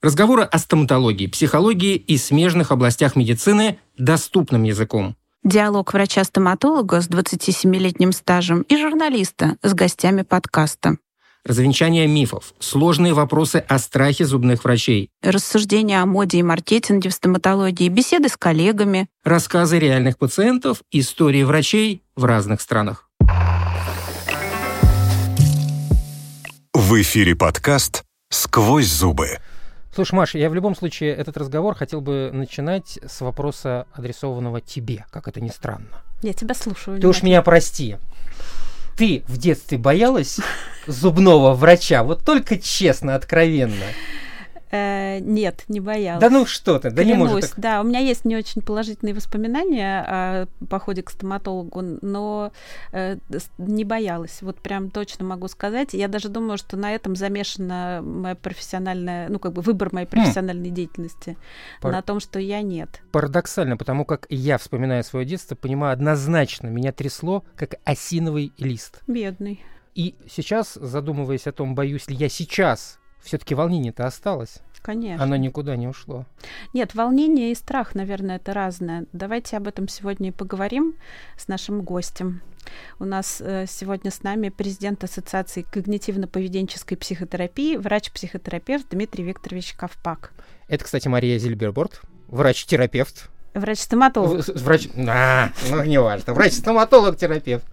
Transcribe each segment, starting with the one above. Разговоры о стоматологии, психологии и смежных областях медицины доступным языком. Диалог врача-стоматолога с 27-летним стажем и журналиста с гостями подкаста. Развенчание мифов, сложные вопросы о страхе зубных врачей. Рассуждения о моде и маркетинге в стоматологии, беседы с коллегами. Рассказы реальных пациентов, истории врачей в разных странах. В эфире подкаст «Сквозь зубы». Слушай, Маш, я в любом случае этот разговор хотел бы начинать с вопроса, адресованного тебе, как это ни странно. Я тебя слушаю. Ты уж меня прости. Ты в детстве боялась зубного врача? Вот только честно, откровенно. Нет, не боялась. Да ну что ты, да не может. Да, у меня есть не очень положительные воспоминания о походе к стоматологу, но не боялась. Вот прям точно могу сказать. Я даже думаю, что на этом замешана моя профессиональная, выбор моей профессиональной деятельности. На том, что я нет. Парадоксально, потому как я, вспоминая свое детство, понимаю однозначно, меня трясло, как осиновый лист. Бедный. И сейчас, задумываясь о том, боюсь ли я сейчас, все-таки волнение-то осталось. Конечно. Оно никуда не ушло. Нет, волнение и страх, наверное, это разное. Давайте об этом сегодня и поговорим с нашим гостем. У нас сегодня с нами президент Ассоциации Когнитивно-поведенческой Психотерапии, врач-психотерапевт Дмитрий Викторович Ковпак. Это, кстати, Мария Зильберборд, врач-терапевт. Врач-стоматолог. Неважно. Врач-стоматолог-терапевт.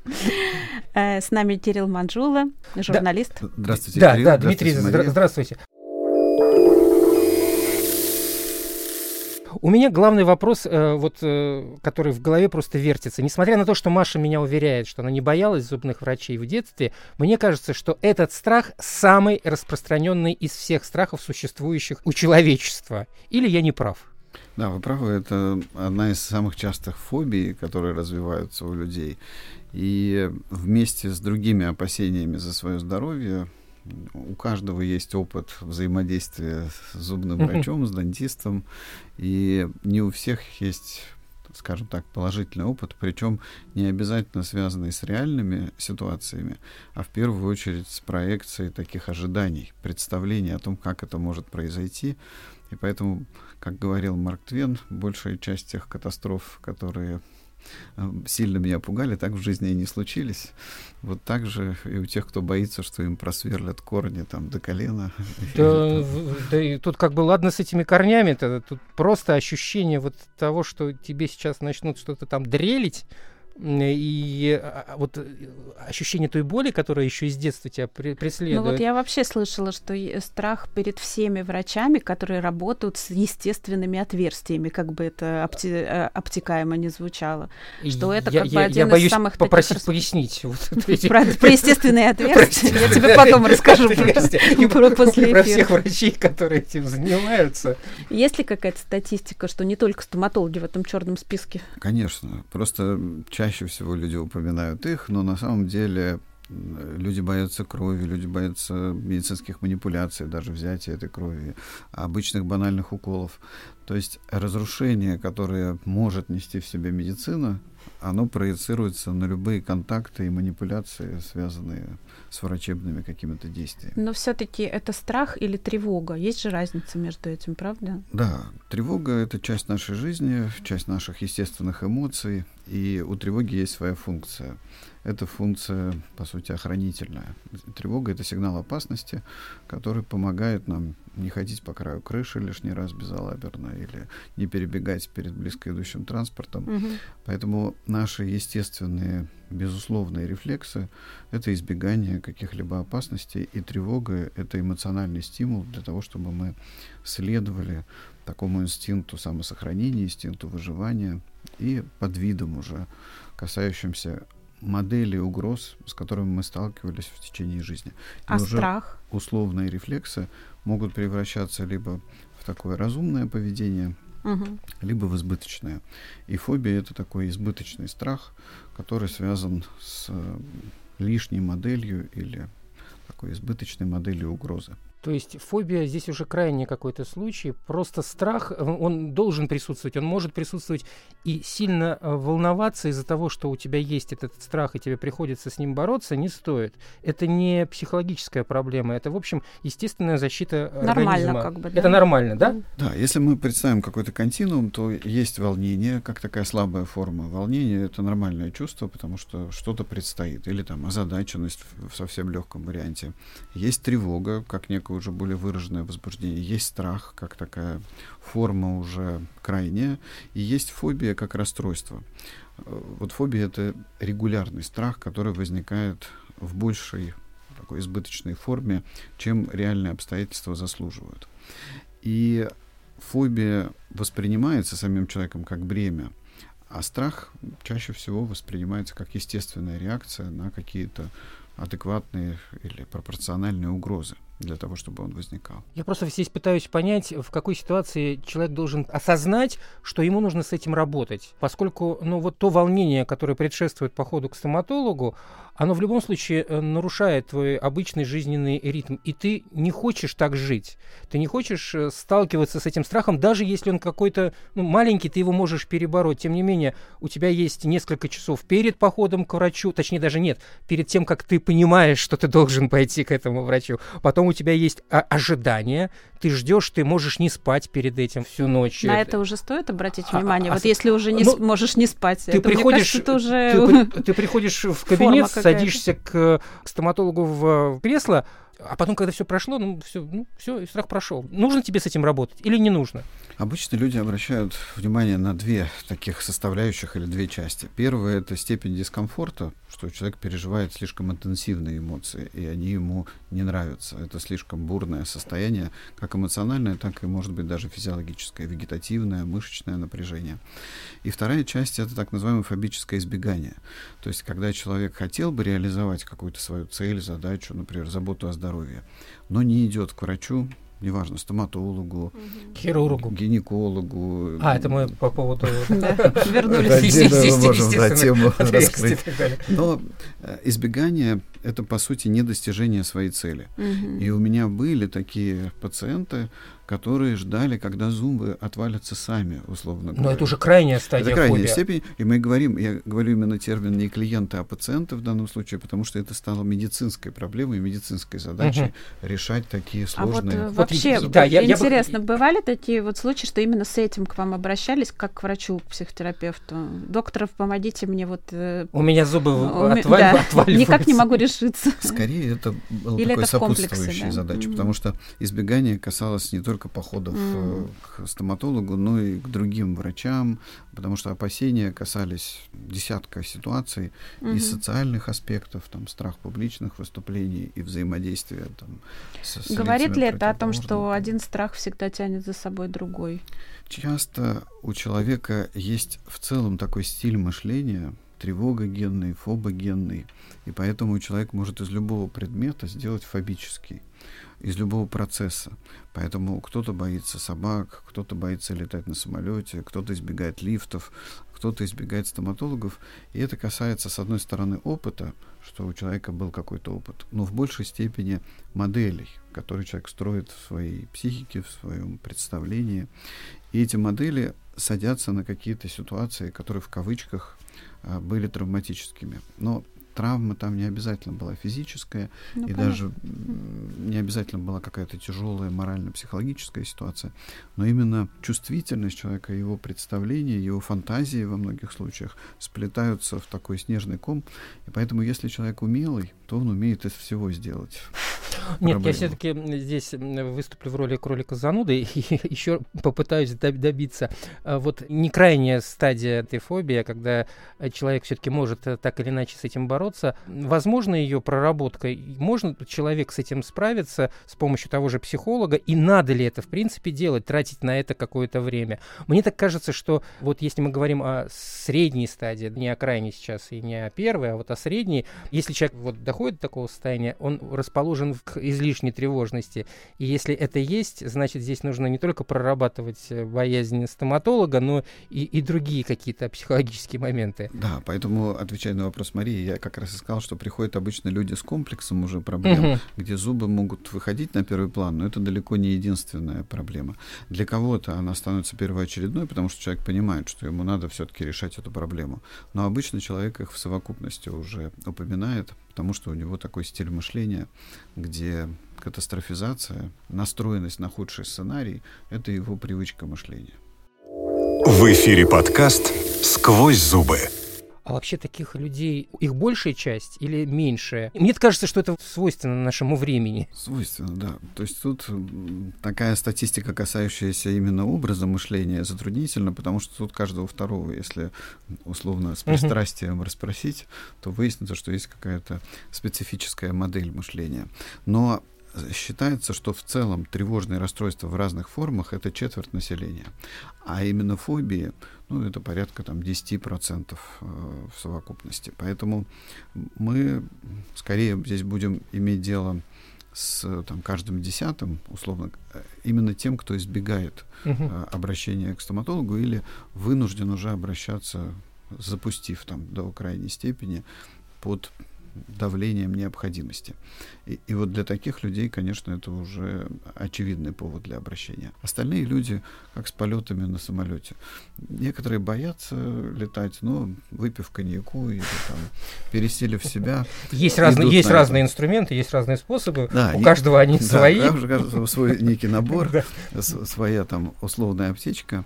С нами Кирилл Манжула, журналист. Здравствуйте, Кирилл. Да, Дмитрий, здравствуйте. У меня главный вопрос, который в голове просто вертится. Несмотря на то, что Маша меня уверяет, что она не боялась зубных врачей в детстве, мне кажется, что этот страх самый распространенный из всех страхов, существующих у человечества. Или я не прав? Да, вы правы, это одна из самых частых фобий, которые развиваются у людей. И вместе с другими опасениями за свое здоровье у каждого есть опыт взаимодействия с зубным врачом, с дантистом. И не у всех есть, скажем так, положительный опыт, причем не обязательно связанный с реальными ситуациями, а в первую очередь с проекцией таких ожиданий, представлений о том, как это может произойти. И поэтому, как говорил Марк Твен, большая часть тех катастроф, которые сильно меня пугали, так в жизни и не случились. Вот так же и у тех, кто боится, что им просверлят корни там до колена. Да и тут ладно с этими корнями-то, тут просто ощущение вот того, что тебе сейчас начнут что-то там дрелить, и вот ощущение той боли, которая еще из детства тебя преследует. Я вообще слышала, что страх перед всеми врачами, которые работают с естественными отверстиями, как бы это обтекаемо не звучало. Что это один из самых таких... Я боюсь попросить пояснить. Про естественные отверстия? Я тебе потом расскажу после эфира. Про всех врачей, которые этим занимаются. Есть ли какая-то статистика, что не только стоматологи в этом черном списке? Конечно. Просто чаще всего люди упоминают их, но на самом деле люди боятся крови, люди боятся медицинских манипуляций, даже взятия этой крови, обычных банальных уколов. То есть разрушение, которое может нести в себе медицина, оно проецируется на любые контакты и манипуляции, связанные с врачебными какими-то действиями. Но все-таки это страх или тревога? Есть же разница между этим, правда? Да, тревога — это часть нашей жизни, часть наших естественных эмоций, и у тревоги есть своя функция. Эта функция, по сути, охранительная. Тревога — это сигнал опасности, который помогает нам не ходить по краю крыши лишний раз безалаберно или не перебегать перед близко идущим транспортом. Поэтому наши естественные, безусловные рефлексы — это избегание каких-либо опасностей, и тревога — это эмоциональный стимул для того, чтобы мы следовали такому инстинкту самосохранения, инстинкту выживания и под видом уже касающимся модели угроз, с которыми мы сталкивались в течение жизни. А страх? Условные рефлексы могут превращаться либо в такое разумное поведение, либо в избыточное. И фобия — это такой избыточный страх, который связан с лишней моделью или такой избыточной моделью угрозы. То есть фобия здесь уже крайний какой-то случай. Просто страх, он должен присутствовать, он может присутствовать и сильно волноваться из-за того, что у тебя есть этот страх, и тебе приходится с ним бороться, не стоит. Это не психологическая проблема, это, в общем, естественная защита организма. Как бы, да? Это нормально, да? Да, если мы представим какой-то континуум, то есть волнение, как такая слабая форма. Волнение — это нормальное чувство, потому что что-то предстоит. Или там озадаченность в совсем легком варианте. Есть тревога, как некую уже более выраженное возбуждение. Есть страх, как такая форма уже крайняя. И есть фобия, как расстройство. Вот фобия — это регулярный страх, который возникает в большей такой избыточной форме, чем реальные обстоятельства заслуживают. И фобия воспринимается самим человеком как бремя, а страх чаще всего воспринимается как естественная реакция на какие-то адекватные или пропорциональные угрозы для того, чтобы он возникал. Я просто здесь пытаюсь понять, в какой ситуации человек должен осознать, что ему нужно с этим работать. Поскольку, вот то волнение, которое предшествует походу к стоматологу, оно в любом случае нарушает твой обычный жизненный ритм. И ты не хочешь так жить. Ты не хочешь сталкиваться с этим страхом, даже если он какой-то маленький, ты его можешь перебороть. Тем не менее, у тебя есть несколько часов перед походом к врачу, точнее даже нет, перед тем, как ты понимаешь, что ты должен пойти к этому врачу. Потом у тебя есть ожидания, ты ждешь, ты можешь не спать перед этим всю ночь. На это уже стоит обратить внимание? Вот если уже не можешь не спать, ты приходишь, это уже... ты приходишь в кабинет, садишься к стоматологу в кресло, а потом, когда все прошло, и страх прошел. Нужно тебе с этим работать или не нужно? Обычно люди обращают внимание на две таких составляющих или две части. Первая — это степень дискомфорта, что человек переживает слишком интенсивные эмоции, и они ему не нравятся. Это слишком бурное состояние, как эмоциональное, так и, может быть, даже физиологическое, вегетативное, мышечное напряжение. И вторая часть — это так называемое фобическое избегание. То есть, когда человек хотел бы реализовать какую-то свою цель, задачу, например, заботу о здоровье, но не идет к врачу, неважно, стоматологу, хирургу, гинекологу. Это мы по поводу... Вернулись. Можем тему раскрыть. Но избегание — это, по сути, недостижение своей цели. И у меня были такие пациенты, которые ждали, когда зубы отвалятся сами, условно говоря. Но это уже крайняя стадия фобии. Это крайняя степень, и мы говорим, я говорю именно термин не клиента, а пациента в данном случае, потому что это стало медицинской проблемой, медицинской задачей решать такие сложные... А вот вообще, интересно, бывали такие вот случаи, что именно с этим к вам обращались, как к врачу, к психотерапевту? Докторов, помогите мне вот... У меня зубы отваливаются. Никак не могу решиться. Скорее, это была такая сопутствующая задача, потому что избегание касалось не только походов к стоматологу, но и к другим врачам, потому что опасения касались десятка ситуаций и социальных аспектов, там, страх публичных выступлений и взаимодействия. Там, с Говорит ли это о том, что один страх всегда тянет за собой другой? Часто у человека есть в целом такой стиль мышления, тревогогенный, фобогенный, и поэтому человек может из любого предмета сделать фобический, из любого процесса. Поэтому кто-то боится собак, кто-то боится летать на самолете, кто-то избегает лифтов, кто-то избегает стоматологов. И это касается, с одной стороны, опыта, что у человека был какой-то опыт, но в большей степени моделей, которые человек строит в своей психике, в своем представлении. И эти модели садятся на какие-то ситуации, которые в кавычках были травматическими. Но травма там не обязательно была физическая, даже не обязательно была какая-то тяжелая морально-психологическая ситуация, но именно чувствительность человека, его представления, его фантазии во многих случаях сплетаются в такой снежный ком, и поэтому если человек умелый, то он умеет из всего сделать. Нет, я все-таки здесь выступлю в роли кролика-зануды и еще попытаюсь добиться. Вот не крайняя стадия этой фобии, когда человек все-таки может так или иначе с этим бороться, возможно, ее проработка. Можно человек с этим справиться с помощью того же психолога, и надо ли это, в принципе, делать, тратить на это какое-то время? Мне так кажется, что вот если мы говорим о средней стадии, не о крайней сейчас и не о первой, а вот о средней, если человек вот доходит до такого состояния, он расположен к их излишней тревожности. И если это есть, значит, здесь нужно не только прорабатывать боязнь стоматолога, но и другие какие-то психологические моменты. Да, поэтому, отвечая на вопрос Марии, я как раз и сказал, что приходят обычно люди с комплексом уже проблем, где зубы могут выходить на первый план, но это далеко не единственная проблема. Для кого-то она становится первоочередной, потому что человек понимает, что ему надо все-таки решать эту проблему. Но обычно человек их в совокупности уже упоминает, потому что у него такой стиль мышления, где катастрофизация, настроенность на худший сценарий — это его привычка мышления. В эфире подкаст «Сквозь зубы». А вообще таких людей, их большая часть или меньшая? Мне кажется, что это свойственно нашему времени. Свойственно, да. То есть тут такая статистика, касающаяся именно образа мышления, затруднительна, потому что тут каждого второго, если условно с пристрастием расспросить, то выяснится, что есть какая-то специфическая модель мышления. Но считается, что в целом тревожные расстройства в разных формах — это четверть населения. А именно фобии, это порядка 10% в совокупности. Поэтому мы скорее здесь будем иметь дело с каждым десятым, условно, именно тем, кто избегает обращения к стоматологу или вынужден уже обращаться, запустив до крайней степени, под давлением необходимости. И вот для таких людей, конечно, это уже очевидный повод для обращения. Остальные люди, как с полетами на самолете. Некоторые боятся летать, но выпив коньяку или пересилив себя. Есть разные инструменты, есть разные способы. Да, у каждого они свои. У каждого свой некий набор, своя условная аптечка.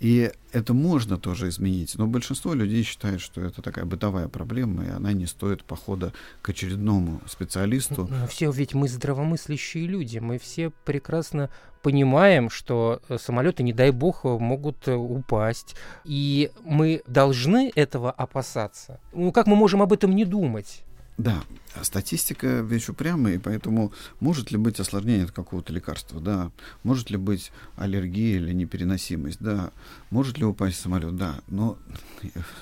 И это можно тоже изменить, но большинство людей считает, что это такая бытовая проблема, и она не стоит похода к очередному специалисту. Но все, ведь мы здравомыслящие люди, мы все прекрасно понимаем, что самолеты, не дай бог, могут упасть, и мы должны этого опасаться. Как мы можем об этом не думать? Да, статистика вещь упрямая, и поэтому может ли быть осложнение от какого-то лекарства? Да. Может ли быть аллергия или непереносимость? Да. Может ли упасть самолет? Да. Но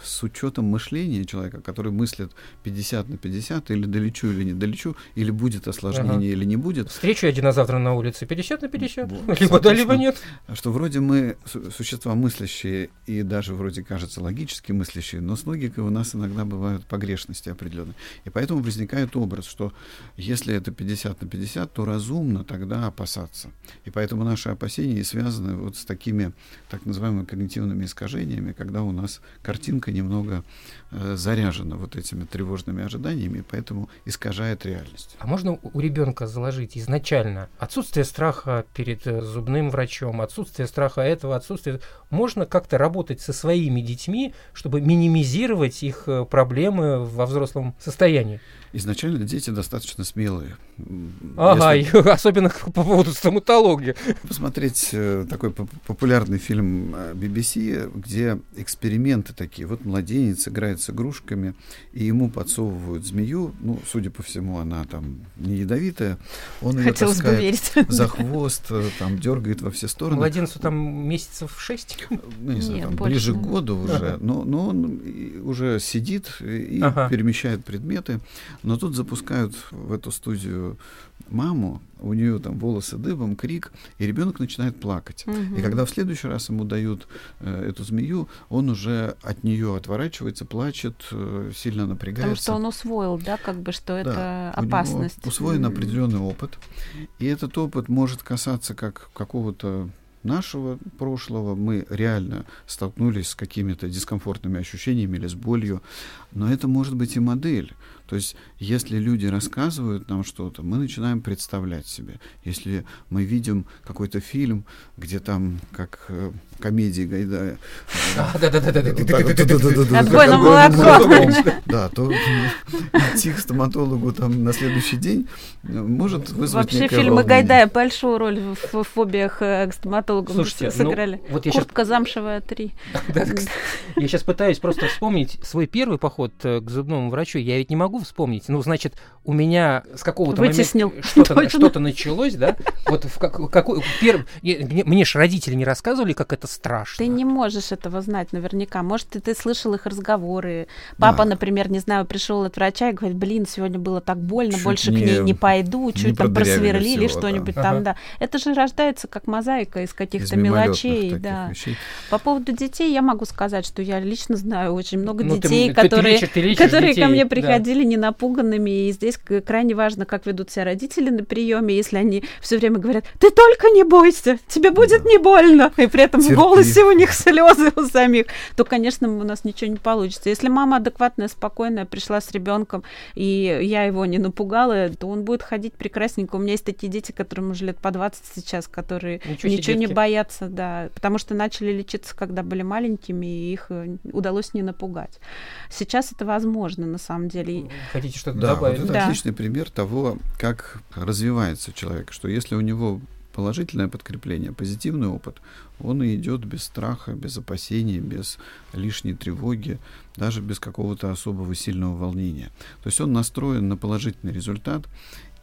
с учетом мышления человека, который мыслит 50/50, или долечу, или не долечу, или будет осложнение, или не будет. Встречу я динозавра на улице 50/50, вот, либо да, либо нет. Что вроде мы существа мыслящие, и даже вроде кажется логически мыслящие, но с логикой у нас иногда бывают погрешности определенные. И поэтому возникает образ, что если это 50/50, то разумно тогда опасаться. И поэтому наши опасения связаны вот с такими так называемыми когнитивными искажениями, когда у нас картинка немного заряжена вот этими тревожными ожиданиями, и поэтому искажает реальность. А можно у ребенка заложить изначально отсутствие страха перед зубным врачом, отсутствие страха этого, отсутствие... Можно как-то работать со своими детьми, чтобы минимизировать их проблемы во взрослом состоянии? Изначально дети достаточно смелые. Если... особенно по поводу стоматологии. Посмотреть такой популярный фильм BBC, где эксперименты такие. Вот младенец играет с игрушками, и ему подсовывают змею. Судя по всему, она не ядовитая. Он её таскает за хвост, дёргает во все стороны. Младенцу месяцев 6? Ближе к году уже. Но он уже сидит и перемещает предметы. Но тут запускают в эту студию маму, у нее волосы дыбом, крик, и ребенок начинает плакать. И когда в следующий раз ему дают эту змею, он уже от нее отворачивается, плачет, сильно напрягается. Потому что он усвоил, что это опасность. У него усвоен определенный опыт. И этот опыт может касаться как какого-то нашего прошлого, мы реально столкнулись с какими-то дискомфортными ощущениями или с болью, но это может быть и модель. То есть, если люди рассказывают нам что-то, мы начинаем представлять себе. Если мы видим какой-то фильм, где как комедии Гайдая... Отбойное молоко! Да, то идти к стоматологу на следующий день может вызвать некое волнение. Вообще фильмы Гайдая большую роль в фобиях к стоматологам сыграли. Куртка замшевая 3. Я сейчас пытаюсь просто вспомнить свой первый поход к зубному врачу. Я ведь не могу вспомнить, ну, значит, у меня с какого-то момента что-то началось, да? Вот в какой... Мне же родители не рассказывали, как это страшно. Ты не можешь этого знать наверняка. Может, ты слышал их разговоры. Папа, например, не знаю, пришел от врача и говорит, блин, сегодня было так больно, больше к ней не пойду, чуть там просверлили что-нибудь там, да. Это же рождается как мозаика из каких-то мелочей, да. По поводу детей я могу сказать, что я лично знаю очень много детей, которые ко мне приходили ненапуганными, и здесь крайне важно, как ведут себя родители на приеме, если они все время говорят, ты только не бойся, тебе будет не больно, и при этом в голосе у них слезы у самих, то, конечно, у нас ничего не получится. Если мама адекватная, спокойная, пришла с ребенком, и я его не напугала, то он будет ходить прекрасненько. У меня есть такие дети, которым уже лет по 20 сейчас, которые ничего не боятся, да, потому что начали лечиться, когда были маленькими, и их удалось не напугать. Сейчас это возможно, на самом деле. Хотите что-то добавить? Вот это отличный пример того, как развивается человек, что если у него положительное подкрепление, позитивный опыт, он и идет без страха, без опасений, без лишней тревоги, даже без какого-то особого сильного волнения. То есть он настроен на положительный результат.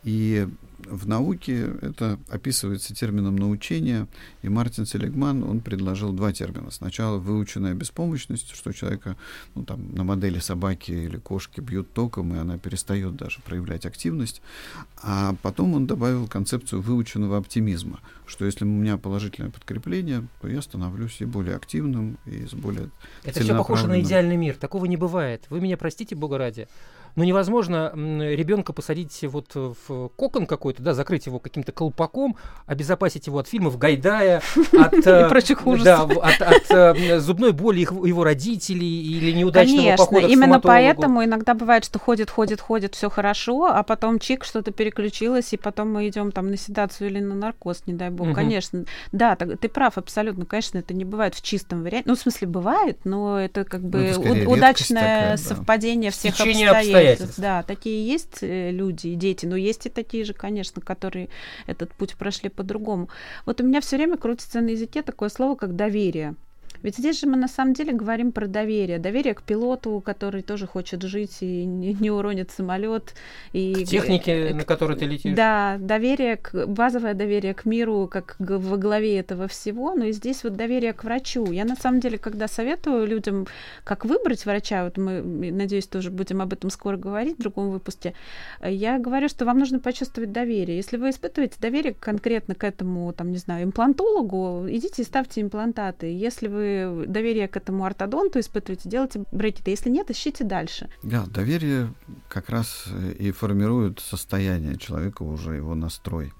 И в науке это описывается термином научения, и Мартин Селигман, он предложил два термина. Сначала выученная беспомощность, что человека, ну, там, на модели собаки или кошки бьют током, и она перестает даже проявлять активность. А потом он добавил концепцию выученного оптимизма, что если у меня положительное подкрепление, то я становлюсь и более активным, и с более целенаправленным. Это все похоже на идеальный мир, такого не бывает. Вы меня простите, бога ради. Но невозможно ребенка посадить вот в кокон какой-то, да, закрыть его каким-то колпаком, обезопасить его от фильмов Гайдая, от прочих ужасов, от зубной боли его родителей или неудачного похода к стоматологу. Конечно, именно поэтому иногда бывает, что ходит, все хорошо, а потом чик, что-то переключилось, и потом мы идем там на седацию или на наркоз, не дай бог. Конечно, да, ты прав абсолютно. Конечно, это не бывает в чистом варианте. Ну, в смысле, бывает, но это как бы удачное совпадение всех обстоятельств. Да, такие есть люди и дети, но есть и такие же, конечно, которые этот путь прошли по-другому. Вот у меня все время крутится на языке такое слово, как доверие. Ведь здесь же мы на самом деле говорим про доверие. Доверие к пилоту, который тоже хочет жить и не уронит самолет. И к технике, на которой ты летишь. Да, базовое доверие к миру, как во главе этого всего. Но и здесь вот доверие к врачу. Я на самом деле, когда советую людям, как выбрать врача, вот мы, надеюсь, тоже будем об этом скоро говорить в другом выпуске, я говорю, что вам нужно почувствовать доверие. Если вы испытываете доверие конкретно к этому, там, не знаю, имплантологу, идите и ставьте имплантаты. Если вы доверие к этому ортодонту испытываете, делайте брекеты. Если нет, ищите дальше. Да, доверие как раз и формирует состояние человека, уже его настрой.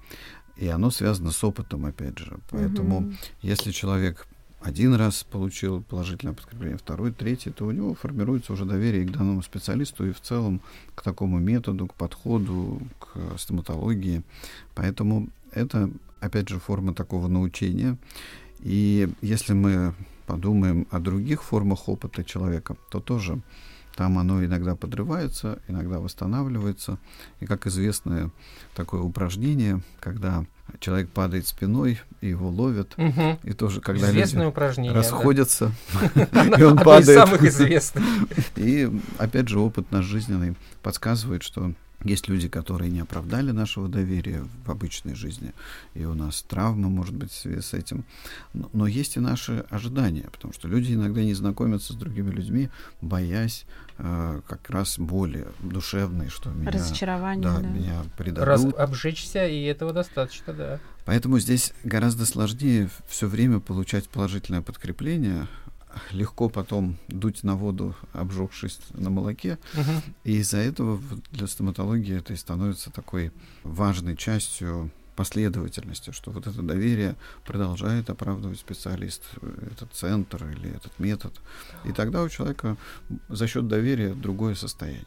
И оно связано с опытом, опять же. Поэтому если человек один раз получил положительное подкрепление, второй, третий, то у него формируется уже доверие к данному специалисту и в целом к такому методу, к подходу, к стоматологии. Поэтому это, опять же, форма такого научения. И если мы подумаем о других формах опыта человека, то тоже там оно иногда подрывается, иногда восстанавливается. И, как известно, такое упражнение, когда человек падает спиной, и его ловят. И тоже, когда люди расходятся, и он падает. Одно из самых известных. И, опять же, опыт наш жизненный подсказывает, что есть люди, которые не оправдали нашего доверия в обычной жизни, и у нас травма, может быть, в связи с этим. Но есть и наши ожидания, потому что люди иногда не знакомятся с другими людьми, боясь как раз боли душевной, что меня, меня предадут. Обжечься, и этого достаточно, да. Поэтому здесь гораздо сложнее все время получать положительное подкрепление, легко потом дуть на воду, обжегшись на молоке. И из-за этого для стоматологии это и становится такой важной частью последовательности, что вот это доверие продолжает оправдывать специалист, этот центр или этот метод. И тогда у человека за счет доверия другое состояние.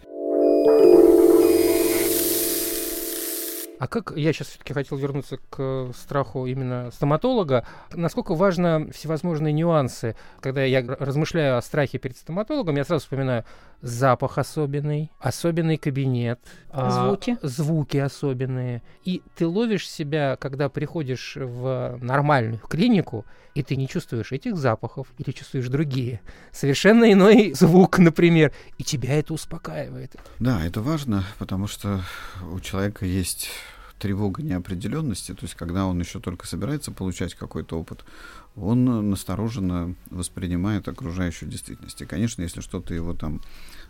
А как, я сейчас все-таки хотел вернуться к страху именно стоматолога, насколько важны всевозможные нюансы? Когда я размышляю о страхе перед стоматологом, я сразу вспоминаю запах особенный, особенный кабинет, звуки, звуки особенные. И ты ловишь себя, когда приходишь в нормальную клинику, и ты не чувствуешь этих запахов, или чувствуешь другие. Совершенно иной звук, например. И тебя это успокаивает. Да, это важно, потому что у человека есть тревога неопределенности, то есть когда он еще только собирается получать какой-то опыт, он настороженно воспринимает окружающую действительность. И, конечно, если что-то его там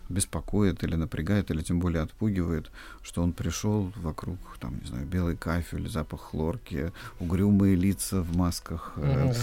беспокоит или напрягает, или тем более отпугивает, что он пришел вокруг, там, не знаю, белый кафель, запах хлорки, угрюмые лица в масках. С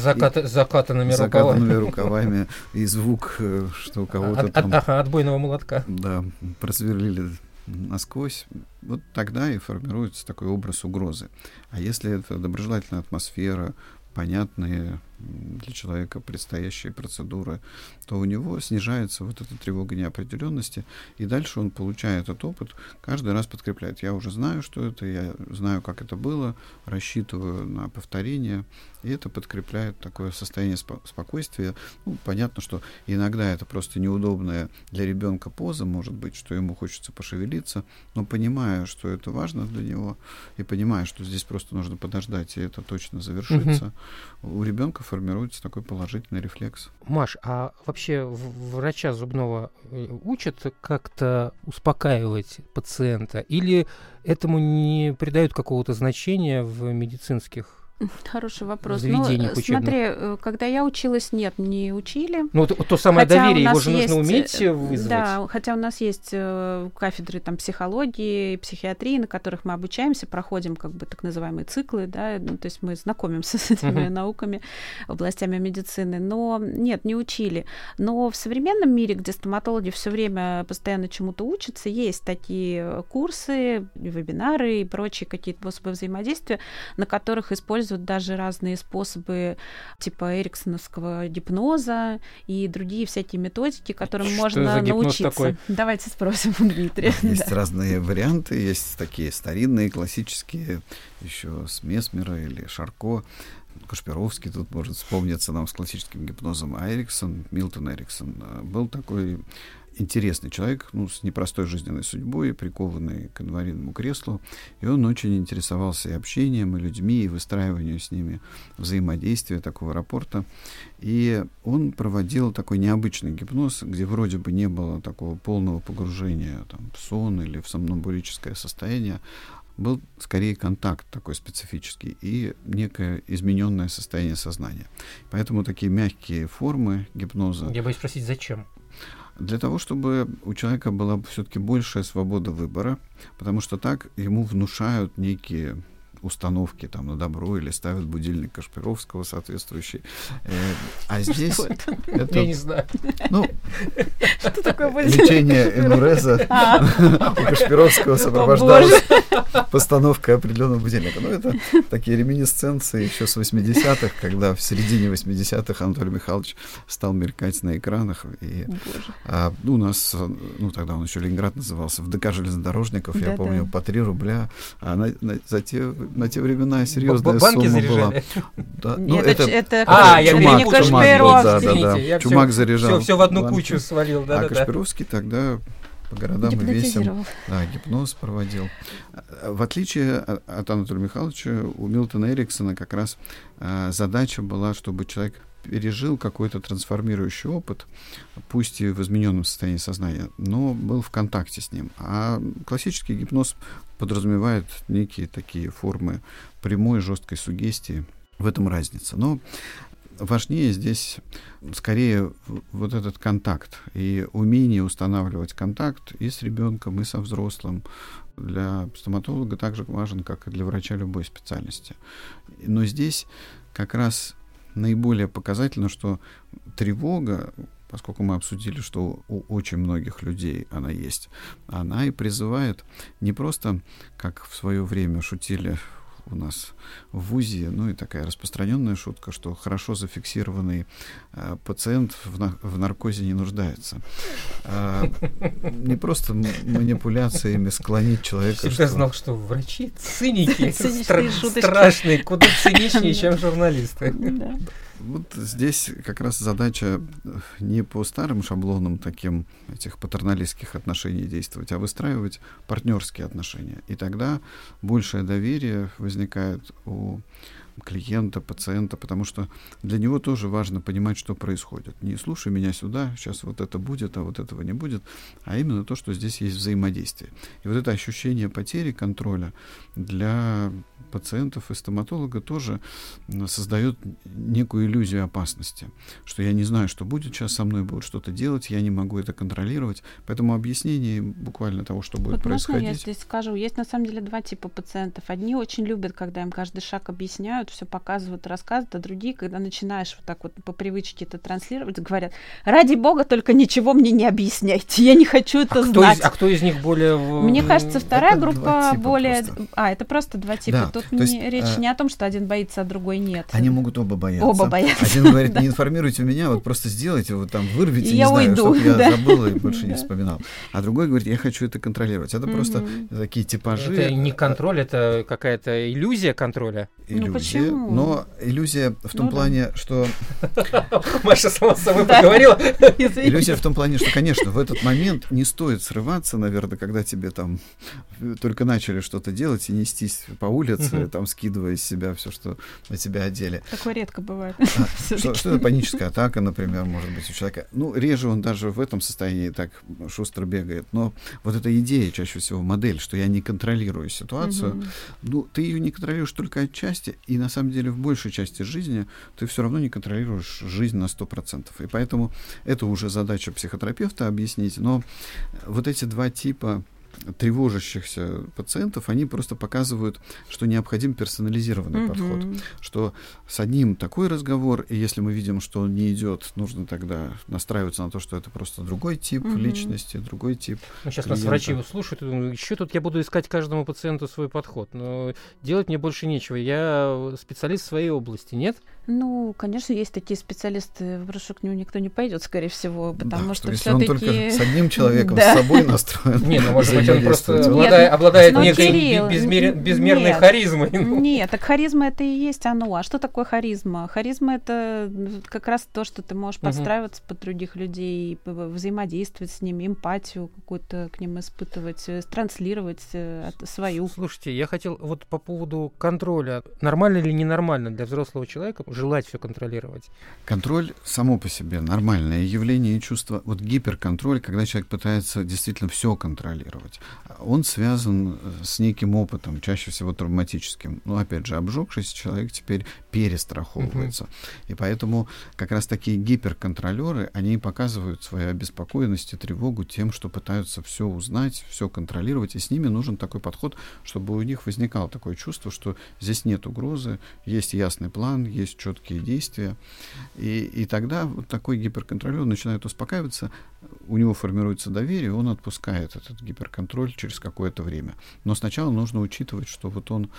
закатанными рукавами. И звук, что у кого-то там... Отбойного молотка. Да, просверлили насквозь. Вот тогда и формируется такой образ угрозы. А если это доброжелательная атмосфера, понятные для человека предстоящие процедуры, то у него снижается вот эта тревога неопределенности, и дальше он, получая этот опыт, каждый раз подкрепляет. Я уже знаю, что это, я знаю, как это было, рассчитываю на повторение, и это подкрепляет такое состояние спокойствия. Ну, понятно, что иногда это просто неудобная для ребенка поза, может быть, что ему хочется пошевелиться, но понимая, что это важно для него, и понимая, что здесь просто нужно подождать, и это точно завершится, у ребенка формируется такой положительный рефлекс. Маш, а вообще врача зубного учат как-то успокаивать пациента? Или этому не придают какого-то значения в медицинских? Хороший вопрос. Ну, смотри, когда я училась, нет, не учили. Ну, то самое доверие, его же нужно уметь вызвать. Да, хотя у нас есть кафедры там, психологии, психиатрии, на которых мы обучаемся, проходим как бы так называемые циклы, да, ну, то есть мы знакомимся с этими науками, областями медицины, но нет, не учили. Но в современном мире, где стоматологи все время постоянно чему-то учатся, есть такие курсы, вебинары и прочие какие-то способы взаимодействия, на которых используются даже разные способы типа эриксоновского гипноза и другие всякие методики, которым что можно научиться. Такой? Давайте спросим у Дмитрия. Есть разные варианты, есть такие старинные, классические, еще с Месмера или Шарко. Кашпировский тут может вспомниться нам с классическим гипнозом, а Эриксон, Милтон Эриксон, был такой интересный человек, ну, с непростой жизненной судьбой, прикованный к инвалидному креслу, и он очень интересовался и общением, и людьми, и выстраиванием с ними взаимодействия, такого рапорта. И он проводил такой необычный гипноз, где вроде бы не было такого полного погружения там, в сон или в сомнамбулическое состояние, был скорее контакт такой специфический и некое измененное состояние сознания. Поэтому такие мягкие формы гипноза... Я боюсь спросить, зачем? Для того, чтобы у человека была все-таки большая свобода выбора, потому что так ему внушают некие установки там, на добро или ставят будильник Кашпировского соответствующий. А здесь... Это, я не знаю. Ну, что такое будильник? Лечение энуреза у Кашпировского сопровождалось постановкой определенного будильника. Ну, это такие реминисценции еще с 80-х, когда в середине 80-х Анатолий Михайлович стал мелькать на экранах. И, у нас, тогда он еще Ленинград назывался, ВДК железнодорожников, я помню, по 3 рубля. А на те времена серьезная сумма заряжали. Была. Да. Нет, это Чумак заряжал. Все в одну кучу свалил. Да, а Кашпировский тогда по городам и весям гипноз проводил. В отличие от Анатолия Михайловича, у Милтона Эриксона как раз задача была, чтобы человек пережил какой-то трансформирующий опыт, пусть и в измененном состоянии сознания, но был в контакте с ним. А классический гипноз подразумевает некие такие формы прямой жесткой суггестии. В этом разница. Но важнее здесь скорее вот этот контакт и умение устанавливать контакт и с ребенком, и со взрослым. Для стоматолога также важен, как и для врача любой специальности. Но здесь как раз наиболее показательно, что тревога, поскольку мы обсудили, что у очень многих людей она есть, она и призывает не просто, как в свое время шутили у нас в ВУЗе, ну и такая распространенная шутка, что хорошо зафиксированный пациент в наркозе не нуждается. Не просто манипуляциями склонить человека. Я знал, что врачи циники, страшные, куда циничнее, чем журналисты. Вот здесь как раз задача не по старым шаблонам таким этих патерналистских отношений действовать, а выстраивать партнерские отношения. И тогда большее доверие возникает у клиента, пациента, потому что для него тоже важно понимать, что происходит. Не слушай меня сюда, сейчас вот это будет, а вот этого не будет, а именно то, что здесь есть взаимодействие. И вот это ощущение потери контроля для пациентов и стоматолога тоже создает некую иллюзию опасности, что я не знаю, что будет, сейчас со мной будут что-то делать, я не могу это контролировать, поэтому объяснение буквально того, что будет происходить. Можно я здесь скажу? Есть на самом деле два типа пациентов. Одни очень любят, когда им каждый шаг объясняют, все показывают, рассказывают, а другие, когда начинаешь вот так вот по привычке это транслировать, говорят: ради бога, только ничего мне не объясняйте, я не хочу это знать. Кто из них более... Мне кажется, вторая группа более... Просто. Это просто два типа. Да. Тут речь не о том, что один боится, а другой нет. Они могут оба бояться. Один говорит: не информируйте меня, вот просто сделайте, вот там вырвите, не знаю, чтобы я забыла и больше не вспоминал. А другой говорит: я хочу это контролировать. Это просто такие типажи. Это не контроль, это какая-то иллюзия контроля. Иллюзия, но иллюзия в том плане, что... Маша сама с собой поговорила. Иллюзия в том плане, что, конечно, в этот момент не стоит срываться, наверное, когда тебе там только начали что-то делать и нестись по улице, там, скидывая из себя все, что на тебя одели. Такое редко бывает. Что это паническая атака, например, может быть, у человека. Ну, реже он даже в этом состоянии так шустро бегает. Но вот эта идея, чаще всего модель, что я не контролирую ситуацию, ну, ты ее не контролируешь только отчасти, и на самом деле в большей части жизни ты все равно не контролируешь жизнь на 100%. И поэтому это уже задача психотерапевта объяснить. Но вот эти два типа тревожащихся пациентов, они просто показывают, что необходим персонализированный подход, что с одним такой разговор, и если мы видим, что он не идет, нужно тогда настраиваться на то, что это просто другой тип личности, другой тип сейчас клиента. Нас врачи слушают, еще тут я буду искать каждому пациенту свой подход, но делать мне больше нечего, я специалист в своей области, нет? Ну, конечно, есть такие специалисты, в брюшек к нему никто не пойдет, скорее всего, потому что если он только с одним человеком, с собой настроен. Нет, ну, может быть, он просто обладает некой безмерной харизмой. Нет, так харизма — это и есть оно. А что такое харизма? Харизма — это как раз то, что ты можешь подстраиваться под других людей, взаимодействовать с ними, эмпатию какую-то к ним испытывать, транслировать свою. Слушайте, я хотел вот по поводу контроля. Нормально или ненормально для взрослого человека желать все контролировать? Контроль само по себе нормальное явление и чувство. Вот гиперконтроль, когда человек пытается действительно все контролировать, он связан с неким опытом, чаще всего травматическим. Но, опять же, обжегшийся человек теперь перестраховывается. И поэтому как раз такие гиперконтролеры, они показывают свою обеспокоенность и тревогу тем, что пытаются все узнать, все контролировать. И с ними нужен такой подход, чтобы у них возникало такое чувство, что здесь нет угрозы, есть ясный план, есть четкие действия. И тогда вот такой гиперконтролер начинает успокаиваться, у него формируется доверие, он отпускает этот гиперконтроль через какое-то время. Но сначала нужно учитывать, что вот он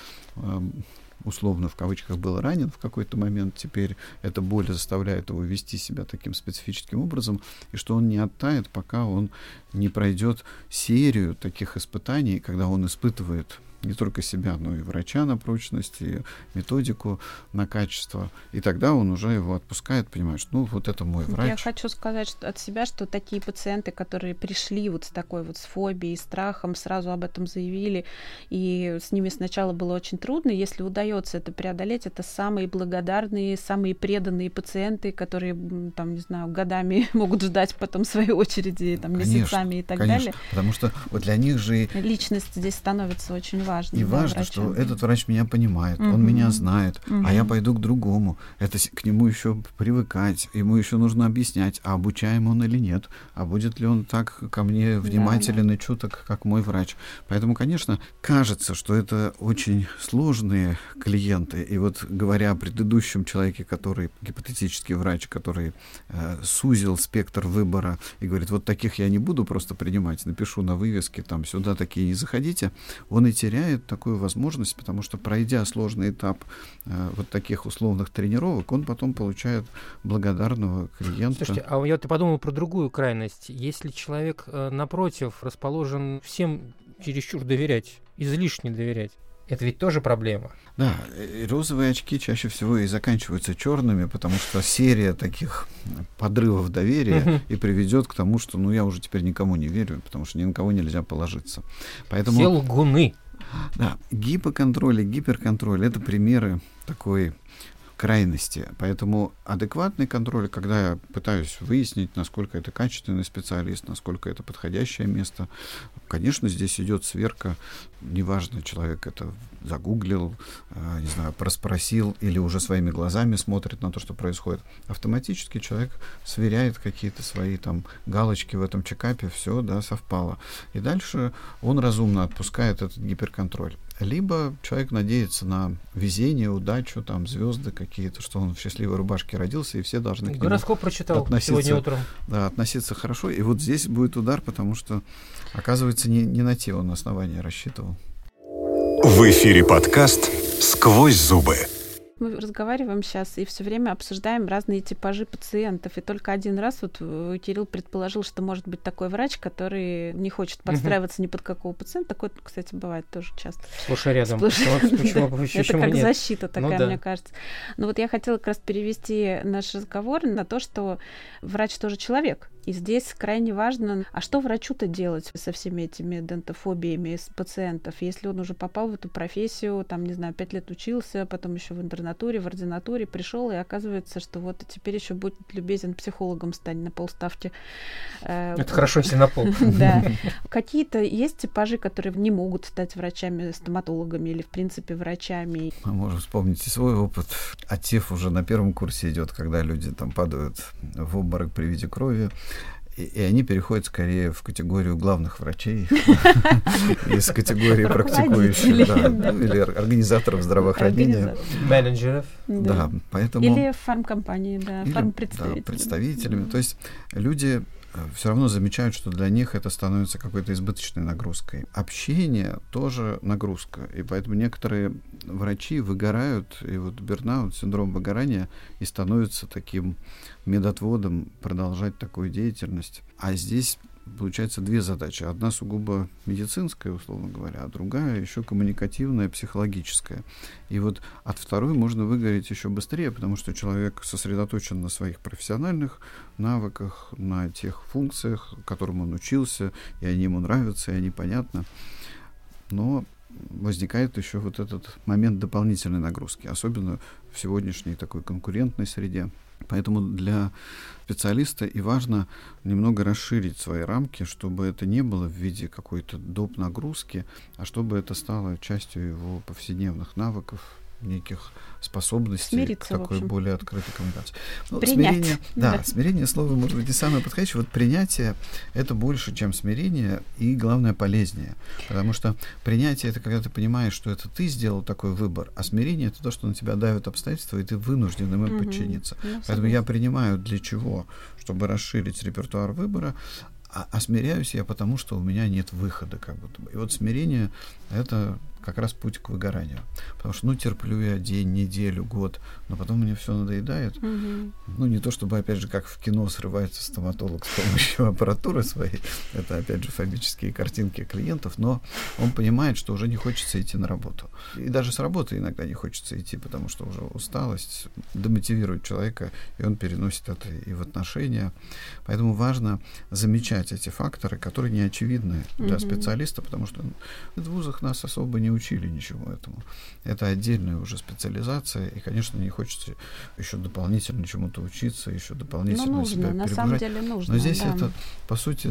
условно в кавычках был ранен в какой-то момент, теперь эта боль заставляет его вести себя таким специфическим образом, и что он не оттает, пока он не пройдет серию таких испытаний, когда он испытывает не только себя, но и врача на прочность, и методику на качество. И тогда он уже его отпускает, понимает, что ну вот это мой врач. Я хочу сказать от себя, что такие пациенты, которые пришли вот с такой вот с фобией, страхом, сразу об этом заявили, и с ними сначала было очень трудно, если удается это преодолеть, это самые благодарные, самые преданные пациенты, которые, там, не знаю, годами могут ждать потом своей очереди, там, конечно, месяцами и так далее. Потому что вот для них же... Личность здесь становится очень важной. И важно, что этот врач меня понимает, он меня знает, а я пойду к другому. Это к нему еще привыкать, ему еще нужно объяснять, а обучаем он или нет, а будет ли он так ко мне внимателен и чуток, как мой врач. Поэтому, конечно, кажется, что это очень сложные клиенты. И вот говоря о предыдущем человеке, который гипотетический врач, который сузил спектр выбора и говорит: вот таких я не буду просто принимать, напишу на вывеске там сюда такие не заходите, он и теряет сохраняет такую возможность, потому что, пройдя сложный этап вот таких условных тренировок, он потом получает благодарного клиента. Слушайте, а я-то подумал про другую крайность. Если человек, напротив, расположен всем чересчур доверять, излишне доверять, это ведь тоже проблема. Да, розовые очки чаще всего и заканчиваются черными, потому что серия таких подрывов доверия и приведет к тому, что я уже теперь никому не верю, потому что ни на кого нельзя положиться. Поэтому... Все лгуны. Да, гипоконтроль и гиперконтроль — это примеры такой крайности. Поэтому адекватный контроль, когда я пытаюсь выяснить, насколько это качественный специалист, насколько это подходящее место, конечно, здесь идет сверка. Неважно, человек это загуглил, не знаю, проспросил или уже своими глазами смотрит на то, что происходит. Автоматически человек сверяет какие-то свои там галочки в этом чекапе, все, да, совпало. И дальше он разумно отпускает этот гиперконтроль. Либо человек надеется на везение, удачу, там, звезды какие-то, что он в счастливой рубашке родился, и все должны к нему гороскоп прочитал сегодня утром. Да, относиться хорошо. И вот здесь будет удар, потому что, оказывается, не на те он основания рассчитывал. В эфире подкаст «Сквозь зубы». Мы разговариваем сейчас и все время обсуждаем разные типажи пациентов. И только один раз вот Кирилл предположил, что может быть такой врач, который не хочет подстраиваться ни под какого пациента. Такое, кстати, бывает тоже часто. Слушай, рядом. Это как защита такая, мне кажется. Но вот я хотела как раз перевести наш разговор на то, что врач тоже человек. И здесь крайне важно, а что врачу-то делать со всеми этими дентофобиями пациентов, если он уже попал в эту профессию, там, не знаю, 5 лет учился, потом еще в интернатуре, в ординатуре пришел, и оказывается, что вот теперь еще будет любезен психологом стань на полставки. Это хорошо, если на пол. Да. Какие-то есть типажи, которые не могут стать врачами, стоматологами или, в принципе, врачами? Мы можем вспомнить и свой опыт. Отсев уже на первом курсе идет, когда люди там падают в обморок при виде крови. И они переходят скорее в категорию главных врачей из категории практикующих или организаторов здравоохранения. Менеджеров. Или фармкомпании, фармпредставителями. То есть люди все равно замечают, что для них это становится какой-то избыточной нагрузкой. Общение тоже нагрузка, и поэтому некоторые врачи выгорают, и вот бернаут, синдром выгорания, и становится таким медотводом продолжать такую деятельность. А здесь получается две задачи. Одна сугубо медицинская, условно говоря, а другая еще коммуникативная, психологическая. И вот от второй можно выгореть еще быстрее, потому что человек сосредоточен на своих профессиональных навыках, на тех функциях, которым он учился, и они ему нравятся, и они понятны. Но возникает еще вот этот момент дополнительной нагрузки, особенно в сегодняшней такой конкурентной среде. Поэтому для специалиста и важно немного расширить свои рамки, чтобы это не было в виде какой-то доп. Нагрузки, а чтобы это стало частью его повседневных навыков, неких способностей смириться, к такой более открытой коммуникации. Смирение, да, смирение, слово, может быть, не самое подходящее. Вот принятие — это больше, чем смирение, и, главное, полезнее. Потому что принятие — это когда ты понимаешь, что это ты сделал такой выбор, а смирение — это то, что на тебя давят обстоятельства, и ты вынужден им подчиниться. Поэтому я принимаю для чего? Чтобы расширить репертуар выбора, а смиряюсь я потому, что у меня нет выхода как будто бы. И вот смирение — это как раз путь к выгоранию. Потому что, терплю я день, неделю, год, но потом мне все надоедает. Не то чтобы, опять же, как в кино срывается стоматолог с помощью аппаратуры своей, это, опять же, фобические картинки клиентов, но он понимает, что уже не хочется идти на работу. И даже с работы иногда не хочется идти, потому что уже усталость демотивирует человека, и он переносит это и в отношения. Поэтому важно замечать эти факторы, которые не очевидны для специалиста, потому что в вузах нас особо не учили ничего этому. Это отдельная уже специализация, и, конечно, не хочется еще дополнительно чему-то учиться, еще дополнительно себя перегружать. На самом деле нужно. Но здесь это, по сути,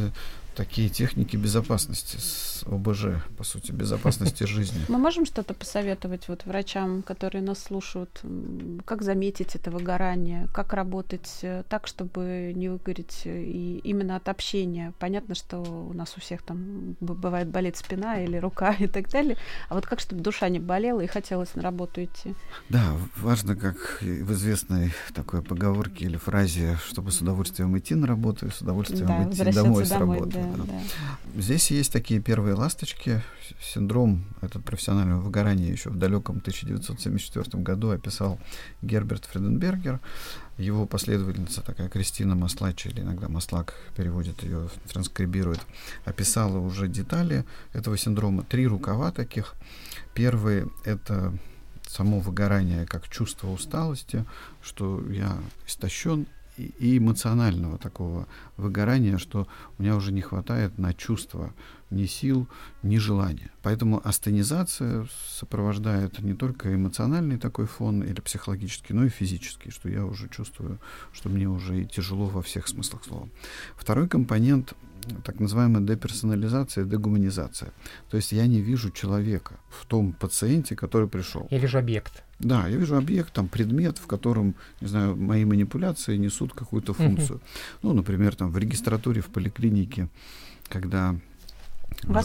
такие техники безопасности, с ОБЖ, по сути, безопасности жизни. Мы можем что-то посоветовать врачам, которые нас слушают? Как заметить это выгорание? Как работать так, чтобы не выгореть и именно от общения? Понятно, что у нас у всех там бывает болит спина или рука и так далее. А вот как, чтобы душа не болела и хотелось на работу идти? Да, важно, как в известной такой поговорке или фразе, чтобы с удовольствием идти на работу и с удовольствием идти домой с работы. Да. да, да. Да. Здесь есть такие первые ласточки. Синдром этот профессионального выгорания еще в далеком 1974 году описал Герберт Фриденбергер. Его последовательница, такая Кристина Маслач, или иногда Маслак переводит ее, транскрибирует, описала уже детали этого синдрома. 3 рукава таких. Первый — это само выгорание как чувство усталости, что я истощен, и эмоционального такого выгорания, что у меня уже не хватает на чувства ни сил, ни желания. Поэтому астенизация сопровождает не только эмоциональный такой фон или психологический, но и физический, что я уже чувствую, что мне уже и тяжело во всех смыслах слова. Второй компонент — так называемая деперсонализация, дегуманизация. То есть я не вижу человека в том пациенте, который пришел. Я вижу объект. Да, я вижу объект, там предмет, в котором, не знаю, мои манипуляции несут какую-то функцию. Ну, например, там в регистратуре, в поликлинике, когда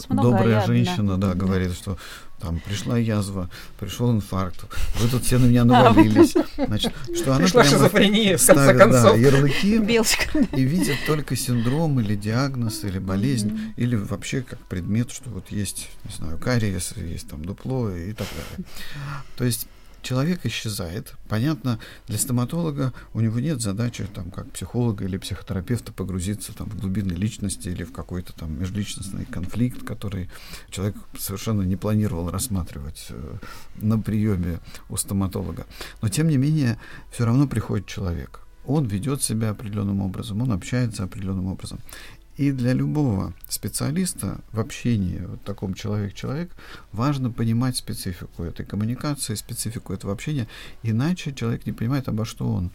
добрая женщина, да, говорит, что там пришла язва, пришел инфаркт, вы тут все на меня навалились. Значит, что она пришла шизофрения, в конце концов. Да, ярлыки и видит только синдром или диагноз, или болезнь, или вообще как предмет, что вот есть, не знаю, кариес, есть там дупло и так далее. То есть человек исчезает. Понятно, для стоматолога у него нет задачи, там, как психолога или психотерапевта, погрузиться там, в глубины личности или в какой-то там межличностный конфликт, который человек совершенно не планировал рассматривать на приеме у стоматолога. Но, тем не менее, все равно приходит человек. Он ведет себя определенным образом, он общается определенным образом. И для любого специалиста в общении, вот таком человек-человек, важно понимать специфику этой коммуникации, специфику этого общения, иначе человек не понимает, обо что он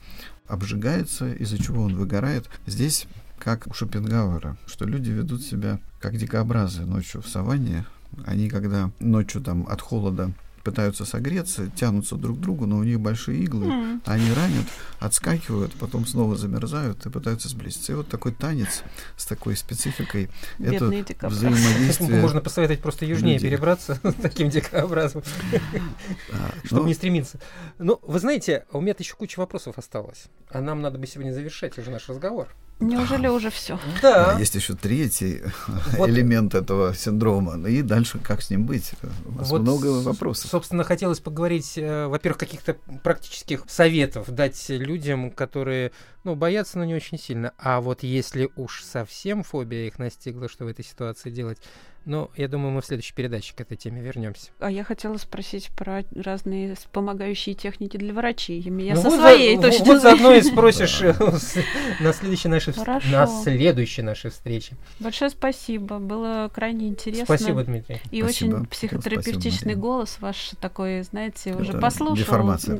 обжигается, из-за чего он выгорает. Здесь, как у Шопенгауэра, что люди ведут себя как дикобразы ночью в саванне. Они, когда ночью там, от холода пытаются согреться, тянутся друг к другу, но у них большие иглы, они ранят, отскакивают, потом снова замерзают и пытаются сблизиться. И вот такой танец с такой спецификой, бедные это дикобраз. Взаимодействие. Можно посоветовать просто южнее людей. Перебраться таким дикобразом, чтобы не стремиться. Но вы знаете, у меня еще куча вопросов осталось, а нам надо бы сегодня завершать уже наш разговор. Неужели уже все? Да. Есть еще третий элемент этого синдрома. И дальше как с ним быть? У нас много вопросов. Собственно, хотелось поговорить, во-первых, каких-то практических советов дать людям, которые, ну, боятся, но не очень сильно. А вот если уж совсем фобия их настигла, что в этой ситуации делать? Ну, я думаю, мы в следующей передаче к этой теме вернемся. А я хотела спросить про разные помогающие техники для врачей. Я со своей точки зрения. Вот заодно и спросишь на следующей нашей встрече. Большое спасибо. Было крайне интересно. Спасибо, Дмитрий. И очень психотерапевтичный голос ваш такой, знаете, уже послушал. Деформация.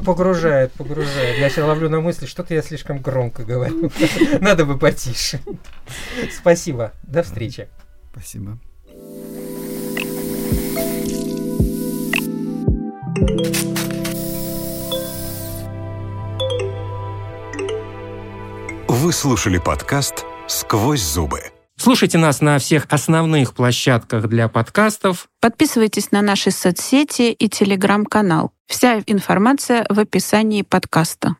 Погружает, погружает. Я сейчас ловлю на мысли, что-то я слишком громко говорю. Надо бы потише. Спасибо. До встречи. Спасибо. Вы слушали подкаст «Сквозь зубы». Слушайте нас на всех основных площадках для подкастов. Подписывайтесь на наши соцсети и телеграм-канал. Вся информация в описании подкаста.